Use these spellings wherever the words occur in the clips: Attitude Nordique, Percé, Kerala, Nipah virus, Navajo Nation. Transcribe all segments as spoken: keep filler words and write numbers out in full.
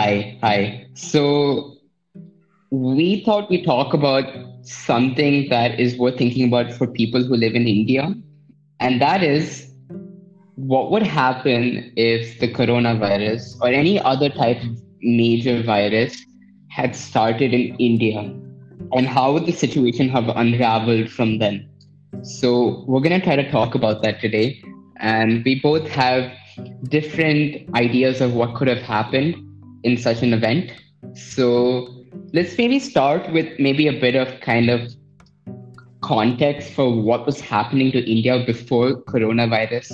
Hi, hi. So we thought we'd talk about something that is worth thinking about for people who live in India, and that is what would happen if the coronavirus or any other type of major virus had started in India, and how would the situation have unraveled from then. So we're going to try to talk about that today, and we both have different ideas of what could have happened in such an event. So let's maybe start with maybe a bit of kind of context for what was happening to India before coronavirus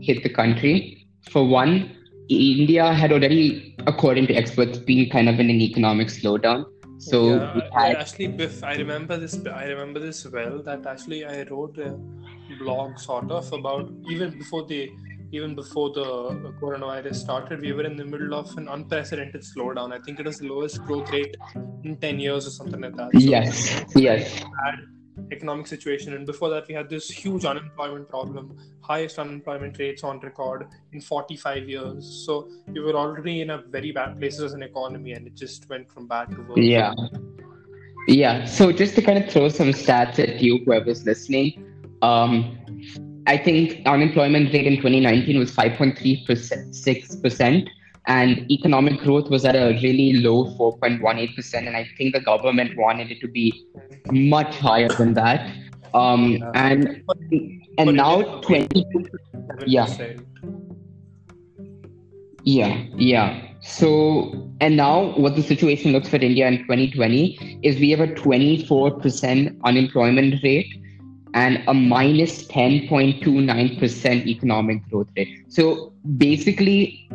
hit the country. For one, India had already, according to experts, been kind of in an economic slowdown. So yeah, we had... actually, bef- I remember this. I remember this well. That actually, I wrote a blog sort of about even before the. Even before the coronavirus started, we were in the middle of an unprecedented slowdown. I think it was the lowest growth rate in ten years or something like that. So yes, yes. Bad economic situation. And before that, we had this huge unemployment problem, highest unemployment rates on record in forty-five years. So we were already in a very bad place as an economy, and it just went from bad to worse. Yeah. Yeah. So just to kind of throw some stats at you, whoever's listening, um, I think unemployment rate in twenty nineteen was five point three six percent, and economic growth was at a really low four point one eight percent, and I think the government wanted it to be much higher than that. Um, yeah. And and but now twenty yeah, yeah, yeah. So and now what the situation looks for India in twenty twenty is we have a twenty-four percent unemployment rate and a minus ten point two nine percent economic growth rate. So basically,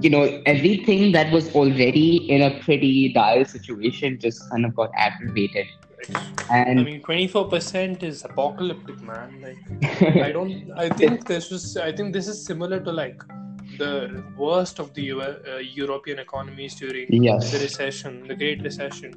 you know, everything that was already in a pretty dire situation just kind of got aggravated. And I mean, twenty-four percent is apocalyptic, man. Like, I don't, I think this was, I think this is similar to like the worst of the U- uh, European economies during yes. the recession, the Great Recession.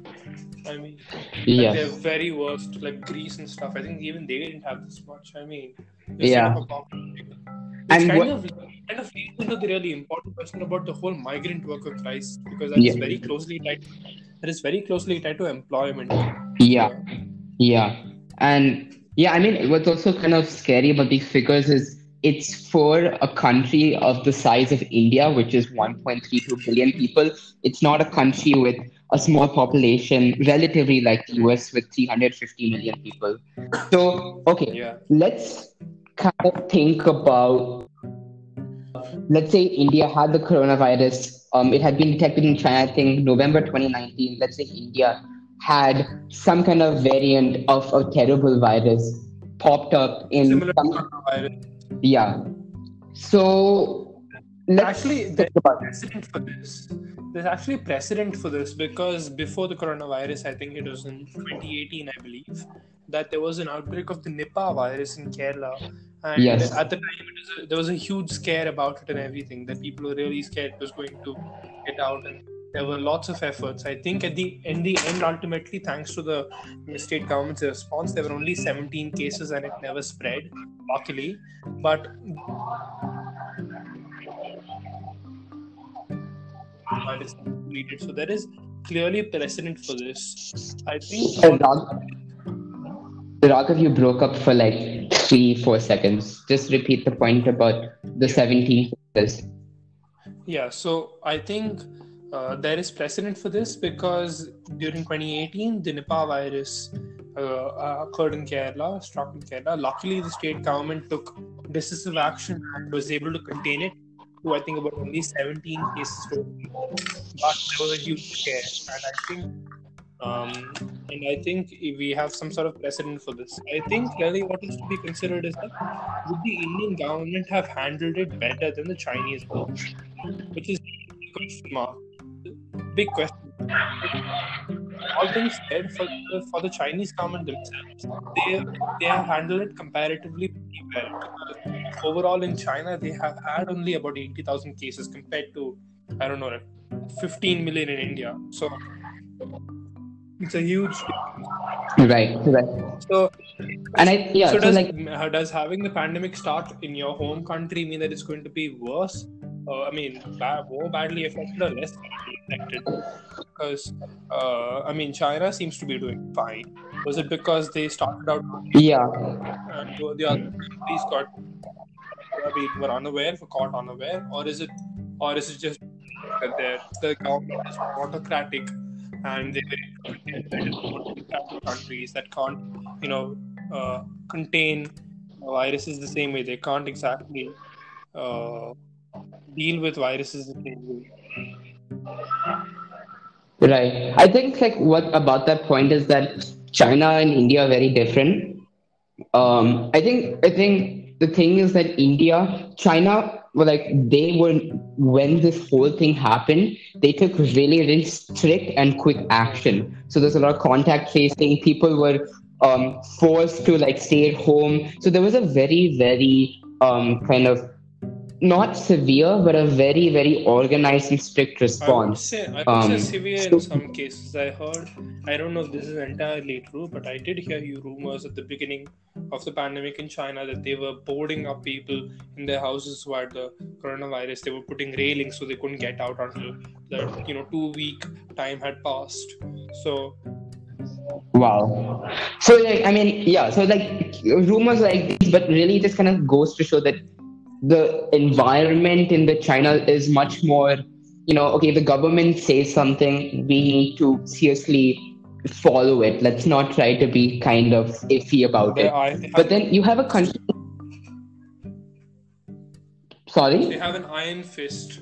I mean, yes. like they're very worst, like Greece and stuff. I think even they didn't have this much. I mean, it's yeah. sort of and kind, wh- of, kind of leads into the really important question about the whole migrant worker crisis, because that yeah. is very closely tied. That is very closely tied to employment. Yeah, yeah, and yeah. I mean, what's also kind of scary about these figures is it's for a country of the size of India, which is one point three two billion people. It's not a country with a small population, relatively like the U S with three hundred fifty million people. So, okay, yeah. let's kind of think about, let's say India had the coronavirus. Um, it had been detected in China, I think, November twenty nineteen. Let's say India had some kind of variant of a terrible virus popped up in similar some... to coronavirus. Yeah. So let's actually there's precedent for this. There's actually precedent for this because before the coronavirus, I think it was in twenty eighteen, I believe, that there was an outbreak of the Nipah virus in Kerala, and yes. at the time it was a, there was a huge scare about it and everything. That people were really scared it was going to get out, and there were lots of efforts. I think at the in the end, ultimately, thanks to the state government's response, there were only seventeen cases, and it never spread, luckily. But so there is clearly precedent for this. I think. So Raghav, you broke up for like three, four seconds. Just repeat the point about the seventeen cases. Yeah. So I think. Uh, there is precedent for this because during twenty eighteen, the Nipah virus uh, uh, occurred in Kerala, struck in Kerala. Luckily, the state government took decisive action and was able to contain it to, I think, about only seventeen cases total. But there was a huge scare, and I think, um, and I think we have some sort of precedent for this. I think really what is to be considered is that would the Indian government have handled it better than the Chinese government, which is a question mark. Big question. All things said, for the, for the Chinese government themselves, they they have handled it comparatively pretty well. Overall, in China, they have had only about eighty thousand cases compared to, I don't know, like fifteen million in India. So it's a huge difference. Right, right. So, and I yeah. So, so does, like, does having the pandemic start in your home country mean that it's going to be worse? Uh, I mean, bad, more badly affected or less badly? connected? Because uh, I mean, China seems to be doing fine. Was it because they started out? Yeah. And the other countries got, I mean, were unaware, were caught unaware, or is it, or is it just that the government is autocratic and they autocratic countries that can't, you know, uh, contain viruses the same way? They can't exactly uh, deal with viruses the same way. Right. I think like what about that point is that China and India are very different. Um, I think I think the thing is that India, China, well, like they were, when this whole thing happened, they took really, really strict and quick action. So there's a lot of contact tracing. People were um, forced to like stay at home. So there was a very, very um, kind of not severe, but a very, very organized and strict response. I would say, I would um, say severe so, in some cases. I heard, I don't know if this is entirely true, but I did hear you rumors at the beginning of the pandemic in China that they were boarding up people in their houses who had the coronavirus. They were putting railings so they couldn't get out until the, you know, two week time had passed. So. Wow. So like, I mean, yeah. So like rumors like these, but really just kind of goes to show that the environment in the China is much more, you know, okay, the government says something, we need to seriously follow it. Let's not try to be kind of iffy about it. Are, have, but then you have a country... Sorry? They have an iron fist.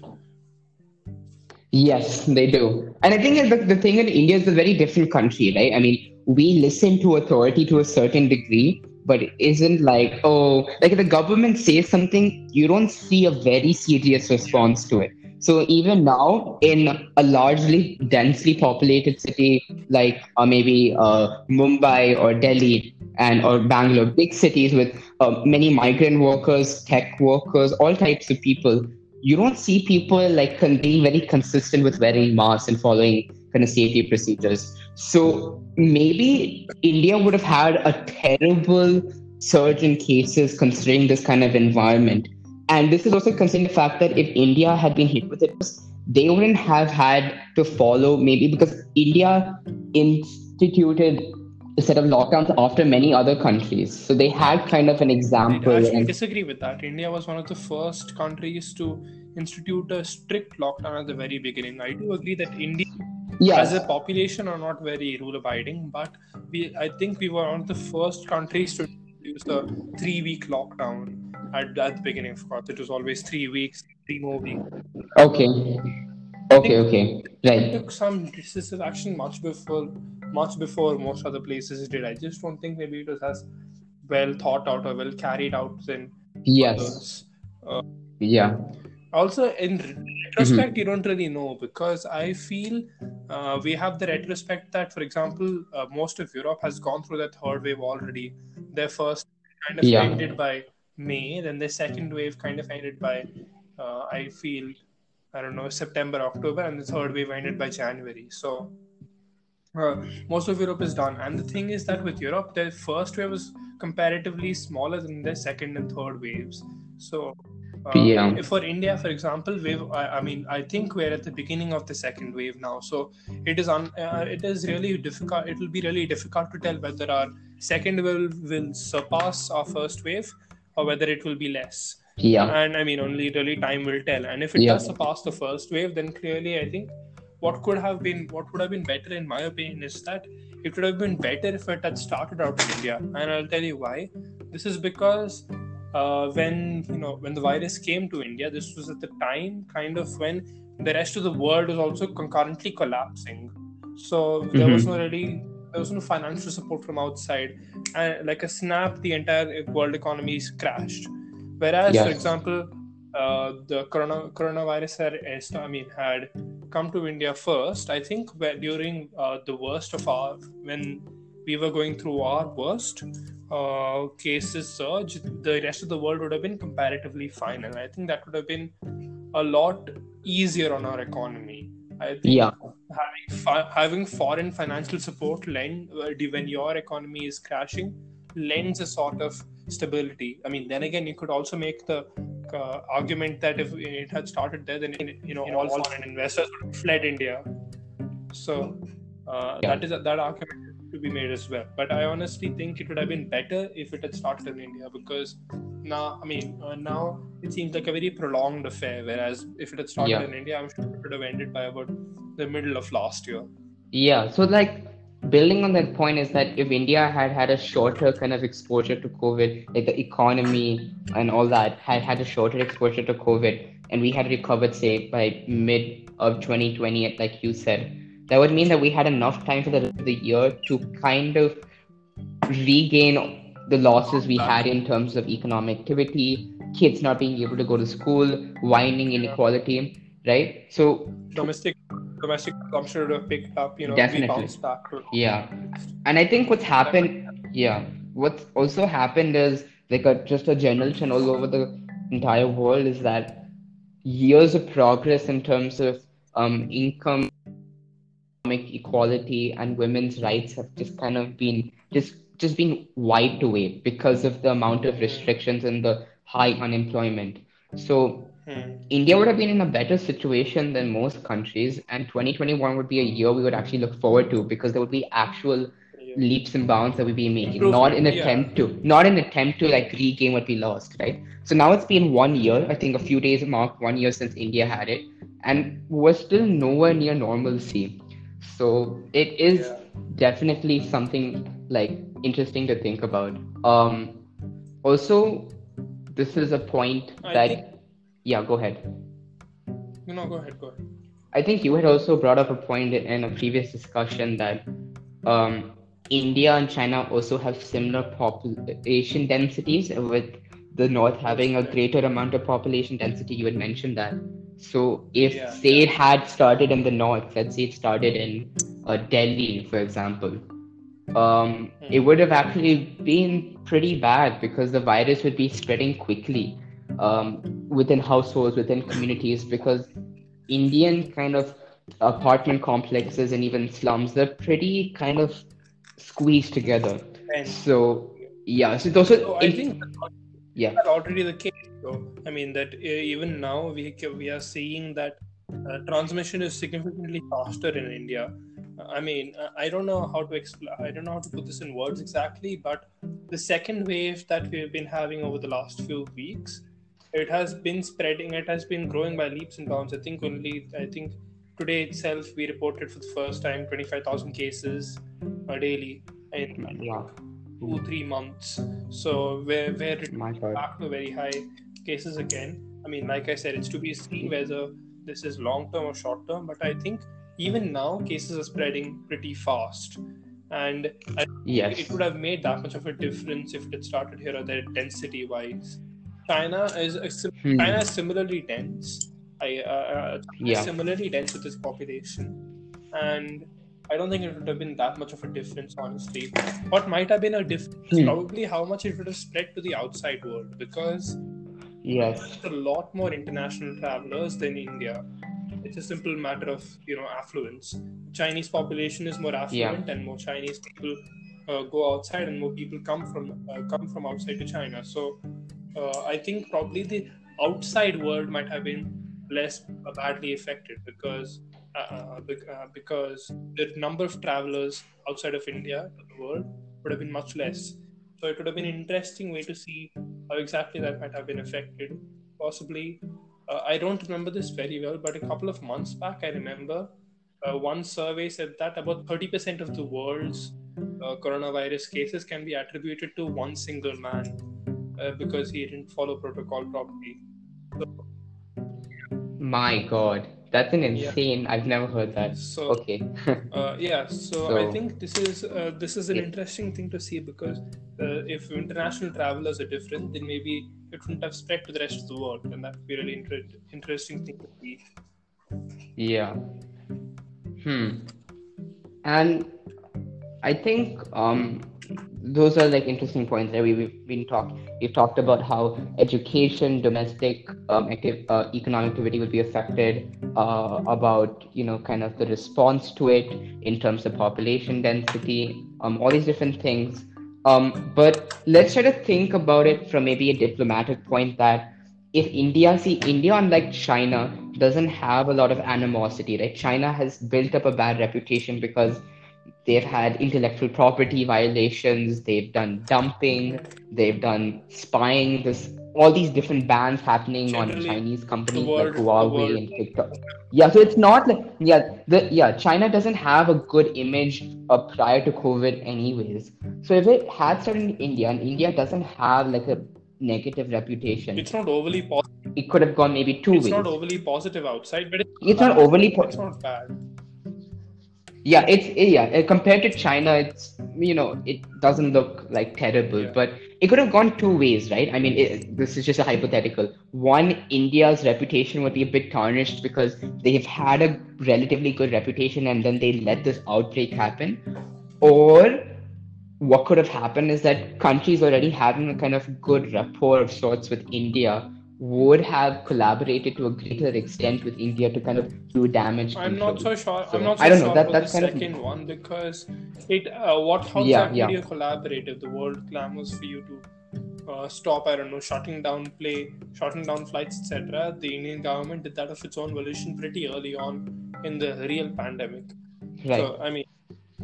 Yes, they do. And I think the, the thing in India is a very different country, right? I mean, we listen to authority to a certain degree, but it isn't like, oh, like if the government says something, you don't see a very serious response to it. So even now in a largely densely populated city like uh, maybe uh, Mumbai or Delhi and or Bangalore, big cities with uh, many migrant workers, tech workers, all types of people, you don't see people like being very consistent with wearing masks and following kind of safety procedures. So maybe India would have had a terrible surge in cases considering this kind of environment. And this is also considering the fact that if India had been hit with it, they wouldn't have had to follow maybe because India instituted a set of lockdowns after many other countries. So they had kind of an example. I actually and- disagree with that. India was one of the first countries to institute a strict lockdown at the very beginning. I do agree that India... Yes. As a population are not very rule abiding, but we I think we were one of the first countries to use the three week lockdown at, at the beginning. Of course, it was always three weeks, three more weeks. Okay, okay, okay. Right. It took some decisive action much before, much before most other places did. I just don't think maybe it was as well thought out or well carried out than yes. others. Uh, yeah. Also, in retrospect, mm-hmm. you don't really know because I feel uh, we have the retrospect that, for example, uh, most of Europe has gone through that third wave already. Their first kind of yeah. ended by May, then their second wave kind of ended by, uh, I feel, I don't know, September, October, and the third wave ended by January. So, uh, most of Europe is done. And the thing is that with Europe, their first wave was comparatively smaller than their second and third waves. So... Um, yeah. For India, for example, we've, I, I mean, I think we're at the beginning of the second wave now. So it is un, uh, it is really difficult. It will be really difficult to tell whether our second wave will surpass our first wave or whether it will be less. Yeah. And I mean, only really time will tell. And if it yeah. does surpass the first wave, then clearly I think what could have been, what would have been better, in my opinion, is that it would have been better if it had started out in India. And I'll tell you why. This is because... Uh, when you know when the virus came to India, this was at the time kind of when the rest of the world was also concurrently collapsing. So mm-hmm. there was no really there was no financial support from outside, and like a snap, the entire world economy crashed. Whereas, yes. for example, uh, the corona coronavirus had I mean had come to India first. I think during uh, the worst of our when we were going through our worst. Uh, cases surge, the rest of the world would have been comparatively fine, and I think that would have been a lot easier on our economy. I think yeah. having, fa- having foreign financial support lend uh, when your economy is crashing lends a sort of stability. I mean, then again, you could also make the uh, argument that if it had started there, then it, you know all foreign investors would have fled India. So uh, yeah. that is that argument to be made as well. But I honestly think it would have been better if it had started in India, because now I mean uh, now it seems like a very prolonged affair. Whereas if it had started yeah. in India, I'm sure it would have ended by about the middle of last year. Yeah. So like. Building on that point is that if India had had a shorter kind of exposure to COVID, like the economy and all that had had a shorter exposure to COVID, and we had recovered, say, by mid of twenty twenty, like you said, that would mean that we had enough time for the rest of the year to kind of regain the losses we had in terms of economic activity, kids not being able to go to school, widening inequality, right? So domestic. Domestic consumption would have picked up, you know, definitely. We bounced back. Yeah, and I think what's happened, yeah, what's also happened is like a, just a general trend all over the entire world is that years of progress in terms of um, income, economic equality, and women's rights have just kind of been just just been wiped away because of the amount of restrictions and the high unemployment. So. Hmm. India would have been in a better situation than most countries, and twenty twenty-one would be a year we would actually look forward to, because there would be actual yeah. leaps and bounds that we'd be making, Improvement. not an yeah. attempt to, not an attempt to like regain what we lost, right? So now it's been one year, I think a few days marked one year since India had it, and we're still nowhere near normalcy. So it is yeah. definitely something like interesting to think about. Um, also, this is a point I that. Think- Yeah, go ahead. No, go ahead, go ahead. I think you had also brought up a point in a previous discussion that um, India and China also have similar population densities, with the North having a greater amount of population density. You had mentioned that. So if, yeah, say, yeah. it had started in the North, let's say it started in uh, Delhi, for example, um, hmm. it would have actually been pretty bad, because the virus would be spreading quickly. Um, within households, within communities, because Indian kind of apartment complexes and even slums, they're pretty kind of squeezed together. And so, yeah, so those are. So I think that's already, yeah. that's already the case. So, I mean, that uh, even now we we are seeing that uh, transmission is significantly faster in India. I mean, I don't know how to explain. I don't know how to put this in words exactly, but the second wave that we've been having over the last few weeks. It has been spreading, it has been growing by leaps and bounds. I think only, I think today itself, we reported for the first time twenty-five thousand cases daily in wow. two, three months. So where, where it went back to very high cases again. I mean, like I said, it's to be seen whether this is long-term or short-term, but I think even now cases are spreading pretty fast. And I think yes. it would have made that much of a difference if it started here or there density-wise. China is a, hmm. China is similarly dense. I uh, yeah. similarly dense with its population, and I don't think it would have been that much of a difference, honestly. What might have been a difference hmm. probably how much it would have spread to the outside world, because yes, a lot more international travelers than India. It's a simple matter of you know affluence. Chinese population is more affluent, yeah. and more Chinese people uh, go outside, and more people come from uh, come from outside to China. So. Uh, I think probably the outside world might have been less badly affected because uh, because the number of travelers outside of India to the world would have been much less. So it would have been an interesting way to see how exactly that might have been affected. Possibly, uh, I don't remember this very well, but a couple of months back, I remember uh, one survey said that about thirty percent of the world's uh, coronavirus cases can be attributed to one single man. Uh, because he didn't follow protocol properly. So, my God, that's an insane! Yeah. I've never heard that. So, okay. uh, yeah, so, so I think this is uh, this is an yeah. interesting thing to see, because uh, if international travelers are different, then maybe it wouldn't have spread to the rest of the world, and that would be a really inter- interesting thing to see. Yeah. Hmm. And I think um. those are like interesting points that we, we've been talking. We've talked about how education, domestic um, active, uh, economic activity will be affected, uh, about, you know, kind of the response to it in terms of population density, um, all these different things. Um, but let's try to think about it from maybe a diplomatic point that if India, see, India, unlike China, doesn't have a lot of animosity, right? China has built up a bad reputation because they've had intellectual property violations, they've done dumping, they've done spying, this, all these different bans happening generally, on Chinese companies world, like Huawei and TikTok. Yeah, so it's not like, yeah, the, yeah, China doesn't have a good image uh, prior to COVID anyways. So if it had started in India and India doesn't have like a negative reputation, it's not overly positive. It could have gone maybe two it's ways. It's not overly positive outside, but it's, it's not overly positive. It's not bad. Yeah, it's yeah. Compared to China, it's you know it doesn't look like terrible, yeah. But it could have gone two ways, right? I mean, it, this is just a hypothetical. One, India's reputation would be a bit tarnished because they've had a relatively good reputation, and then they let this outbreak happen. Or what could have happened is that countries already having a kind of good rapport of sorts with India would have collaborated to a greater extent with India to kind of do damage. I'm control. not so sure. So I'm not so I don't sure know. That, about that's the kind second of... one because it. Uh, what how yeah, exactly yeah. collaborative? The world clamors for you to uh, stop. I don't know, shutting down play, shutting down flights, et cetera. The Indian government did that of its own volition pretty early on in the real pandemic. Right. So I mean,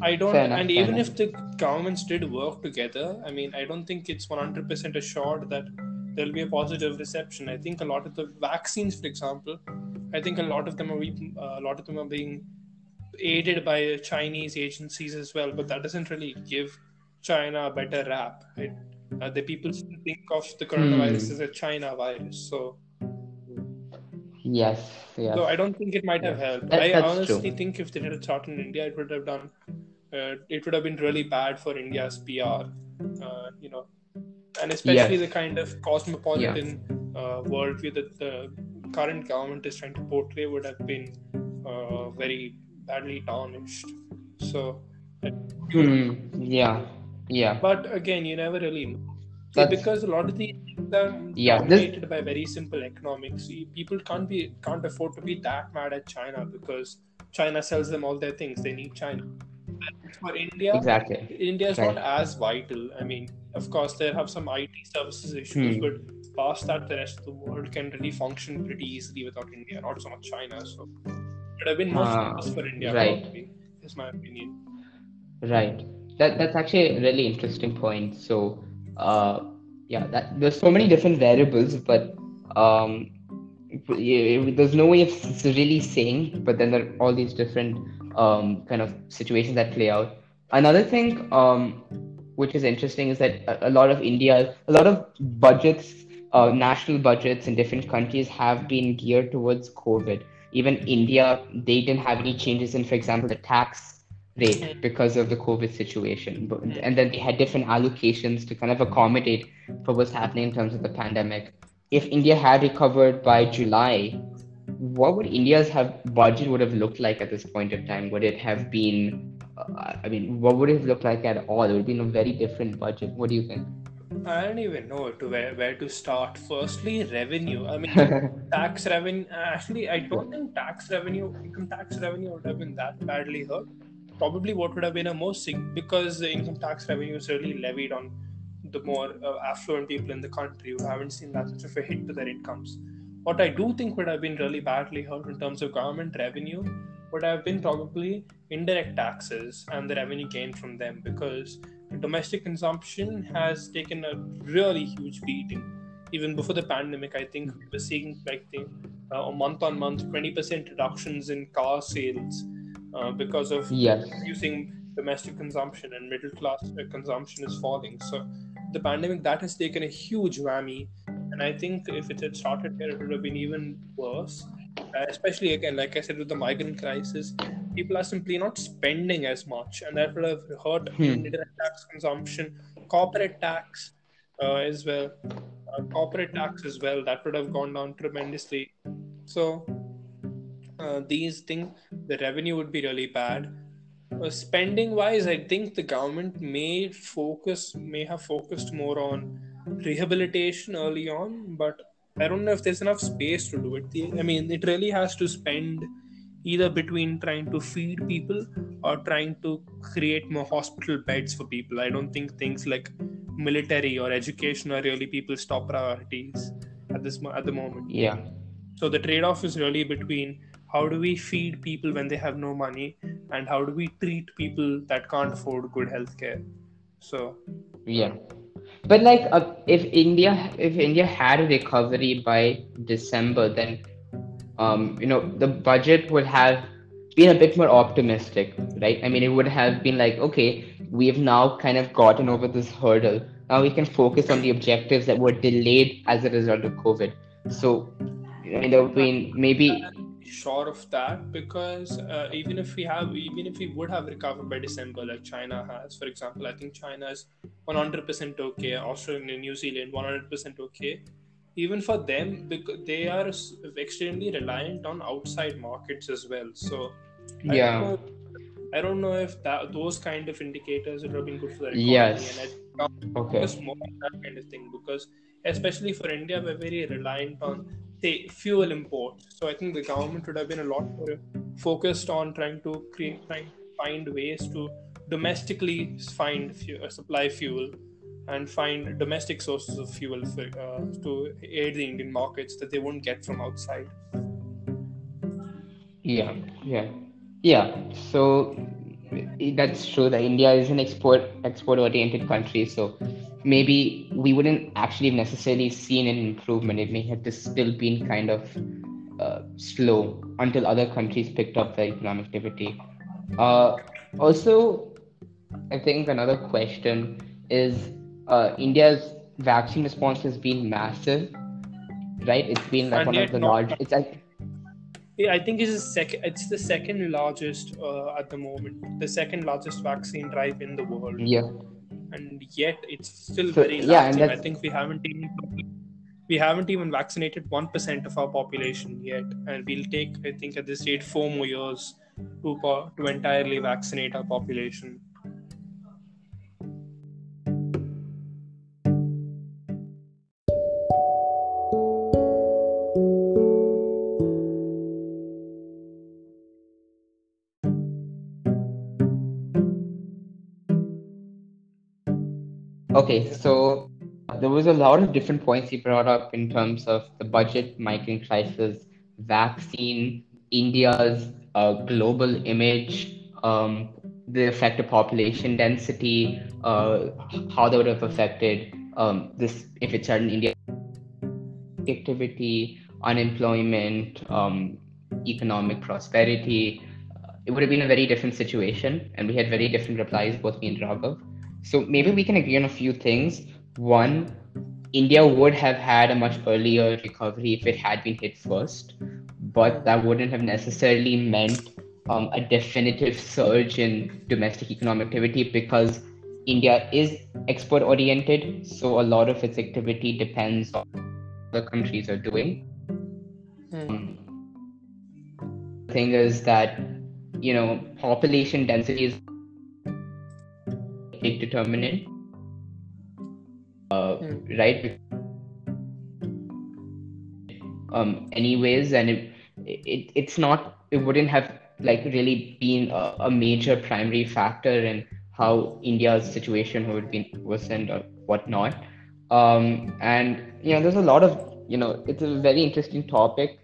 I don't. Fair and enough, even if enough. the governments did work together, I mean, I don't think it's one hundred percent assured that there'll be a positive reception. I think a lot of the vaccines, for example, I think a lot of them are being, uh, a lot of them are being aided by Chinese agencies as well. But that doesn't really give China a better rap. Right? Uh, the people still think of the coronavirus mm. as a China virus. So yes, yes. So I don't think it might have helped. That, I honestly true. think if they did a chart in India, it would have done. Uh, it would have been really bad for India's P R. Uh, you know. And especially yes. the kind of cosmopolitan yeah. uh, worldview that the current government is trying to portray would have been uh, very badly tarnished. So, mm, yeah, yeah. But again, you never really know. That's, because a lot of these things are yeah, dominated this... by very simple economics. People can't be can't afford to be that mad at China because China sells them all their things. They need China. And for India, exactly. India is right. not as vital. I mean, of course, they have some I T services issues, hmm. but past that, the rest of the world can really function pretty easily without India, not so much China. So, it would have been much ah, worse for India, right? Probably, is my opinion. Right. That that's actually a really interesting point. So, uh, yeah, that, there's so many different variables, but um, there's no way of really saying. But then there are all these different um kind of situations that play out. Another thing, um. which is interesting, is that a lot of India, a lot of budgets, uh, national budgets in different countries have been geared towards COVID. Even India, they didn't have any changes in, for example, the tax rate because of the COVID situation. And then they had different allocations to kind of accommodate for what's happening in terms of the pandemic. If India had recovered by July, what would India's have budget would have looked like at this point of time? Would it have been... I mean, what would it look like at all? It would be a very different budget. What do you think? I don't even know to where, where to start. Firstly, revenue. I mean, tax revenue. Actually, I don't think tax revenue, income tax revenue would have been that badly hurt. Probably what would have been a most sig- because the income tax revenue is really levied on the more uh, affluent people in the country who haven't seen that much of a hit to their incomes. What I do think would have been really badly hurt in terms of government revenue would have been probably indirect taxes and the revenue gained from them, because domestic consumption has taken a really huge beating. Even before the pandemic, I think we were seeing like the uh, month-on-month twenty percent reductions in car sales uh, because of yes. reducing domestic consumption, and middle-class consumption is falling. So the pandemic, that has taken a huge whammy, and I think if it had started here, it would have been even worse. Uh, especially again, like I said, with the migrant crisis, people are simply not spending as much, and that would have hurt hmm. indirect tax consumption, corporate tax uh, as well, uh, corporate tax as well. That would have gone down tremendously. So uh, these things, the revenue would be really bad. Uh, spending-wise, I think the government may focus, may have focused more on rehabilitation early on, but I don't know if there's enough space to do it. I mean, it really has to spend either between trying to feed people or trying to create more hospital beds for people. I don't think things like military or education are really people's top priorities. I at this at the moment. Yeah. So the trade-off is really between how do we feed people when they have no money, and how do we treat people that can't afford good healthcare. So yeah, but like uh, if India if India had a recovery by December, then um, you know the budget would have been a bit more optimistic, right? I mean, it would have been like, okay, we have now kind of gotten over this hurdle. Now we can focus on the objectives that were delayed as a result of COVID. So I mean, there would be maybe. Sure of that, because uh, even if we have even if we would have recovered by December, like China has, for example, I think China is one hundred percent okay, Australia and New Zealand one hundred percent okay. Even for them, because they are extremely reliant on outside markets as well. So I yeah, don't know, I don't know if that, those kind of indicators would have been good for the economy. Yes. And I think okay. More on that kind of thing, because especially for India, we're very reliant on say fuel imports. So I think the government would have been a lot more focused on trying to create, trying to find ways to domestically find fuel, supply fuel, and find domestic sources of fuel for, uh, to aid the Indian markets that they won't get from outside. Yeah, yeah, yeah. So that's true. That India is an export export oriented country, so maybe we wouldn't actually have necessarily seen an improvement. It may have just still been kind of uh, slow until other countries picked up their economic activity. Uh, also, I think another question is uh, India's vaccine response has been massive, right? It's been like and one of the large. It's like, I think it's the second. It's the second largest uh, at the moment. The second largest vaccine drive in the world. Yeah. And yet it's still so, very large. Yeah, I think we haven't even we haven't even vaccinated one percent of our population yet, and we'll take, I think at this rate, four more years to to entirely vaccinate our population. Okay, so there was a lot of different points you brought up in terms of the budget, migrant crisis, vaccine, India's uh, global image, um, the effect of population density, uh, how that would have affected um, this if it's had in India, activity, unemployment, um, economic prosperity. It would have been a very different situation, and we had very different replies, both me and Raghav. So maybe we can agree on a few things. One, India would have had a much earlier recovery if it had been hit first, but that wouldn't have necessarily meant um, a definitive surge in domestic economic activity, because India is export oriented, so a lot of its activity depends on what other countries are doing. Um, the thing is that, you know, population density is big determinant, uh, mm. right? Um, anyways, and it, it it's not, it wouldn't have like really been a, a major primary factor in how India's situation would be worsened or whatnot. Um, and you know, there's a lot of, you know, it's a very interesting topic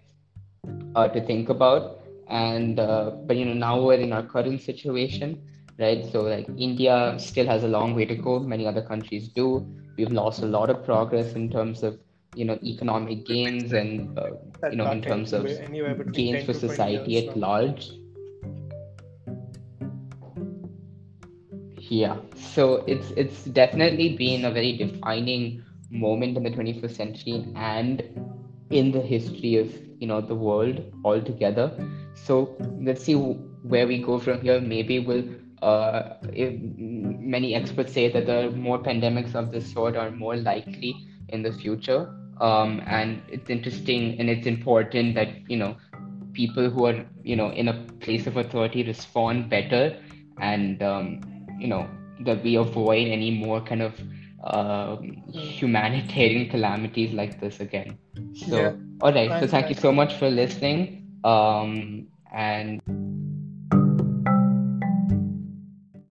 uh, to think about. And uh, but you know, now we're in our current situation. Right, so like India still has a long way to go. Many other countries do. We've lost a lot of progress in terms of, you know, economic gains and uh, you know, in terms of gains for society at large. Yeah. So it's it's definitely been a very defining moment in the twenty-first century and in the history of, you know, the world altogether. So let's see where we go from here. Maybe we'll. Uh, if many experts say that there are more pandemics of this sort are more likely in the future, um, and it's interesting and it's important that, you know, people who are, you know, in a place of authority respond better, and um, you know, that we avoid any more kind of uh, humanitarian calamities like this again. So yeah. All right, so thank you so much for listening, um, and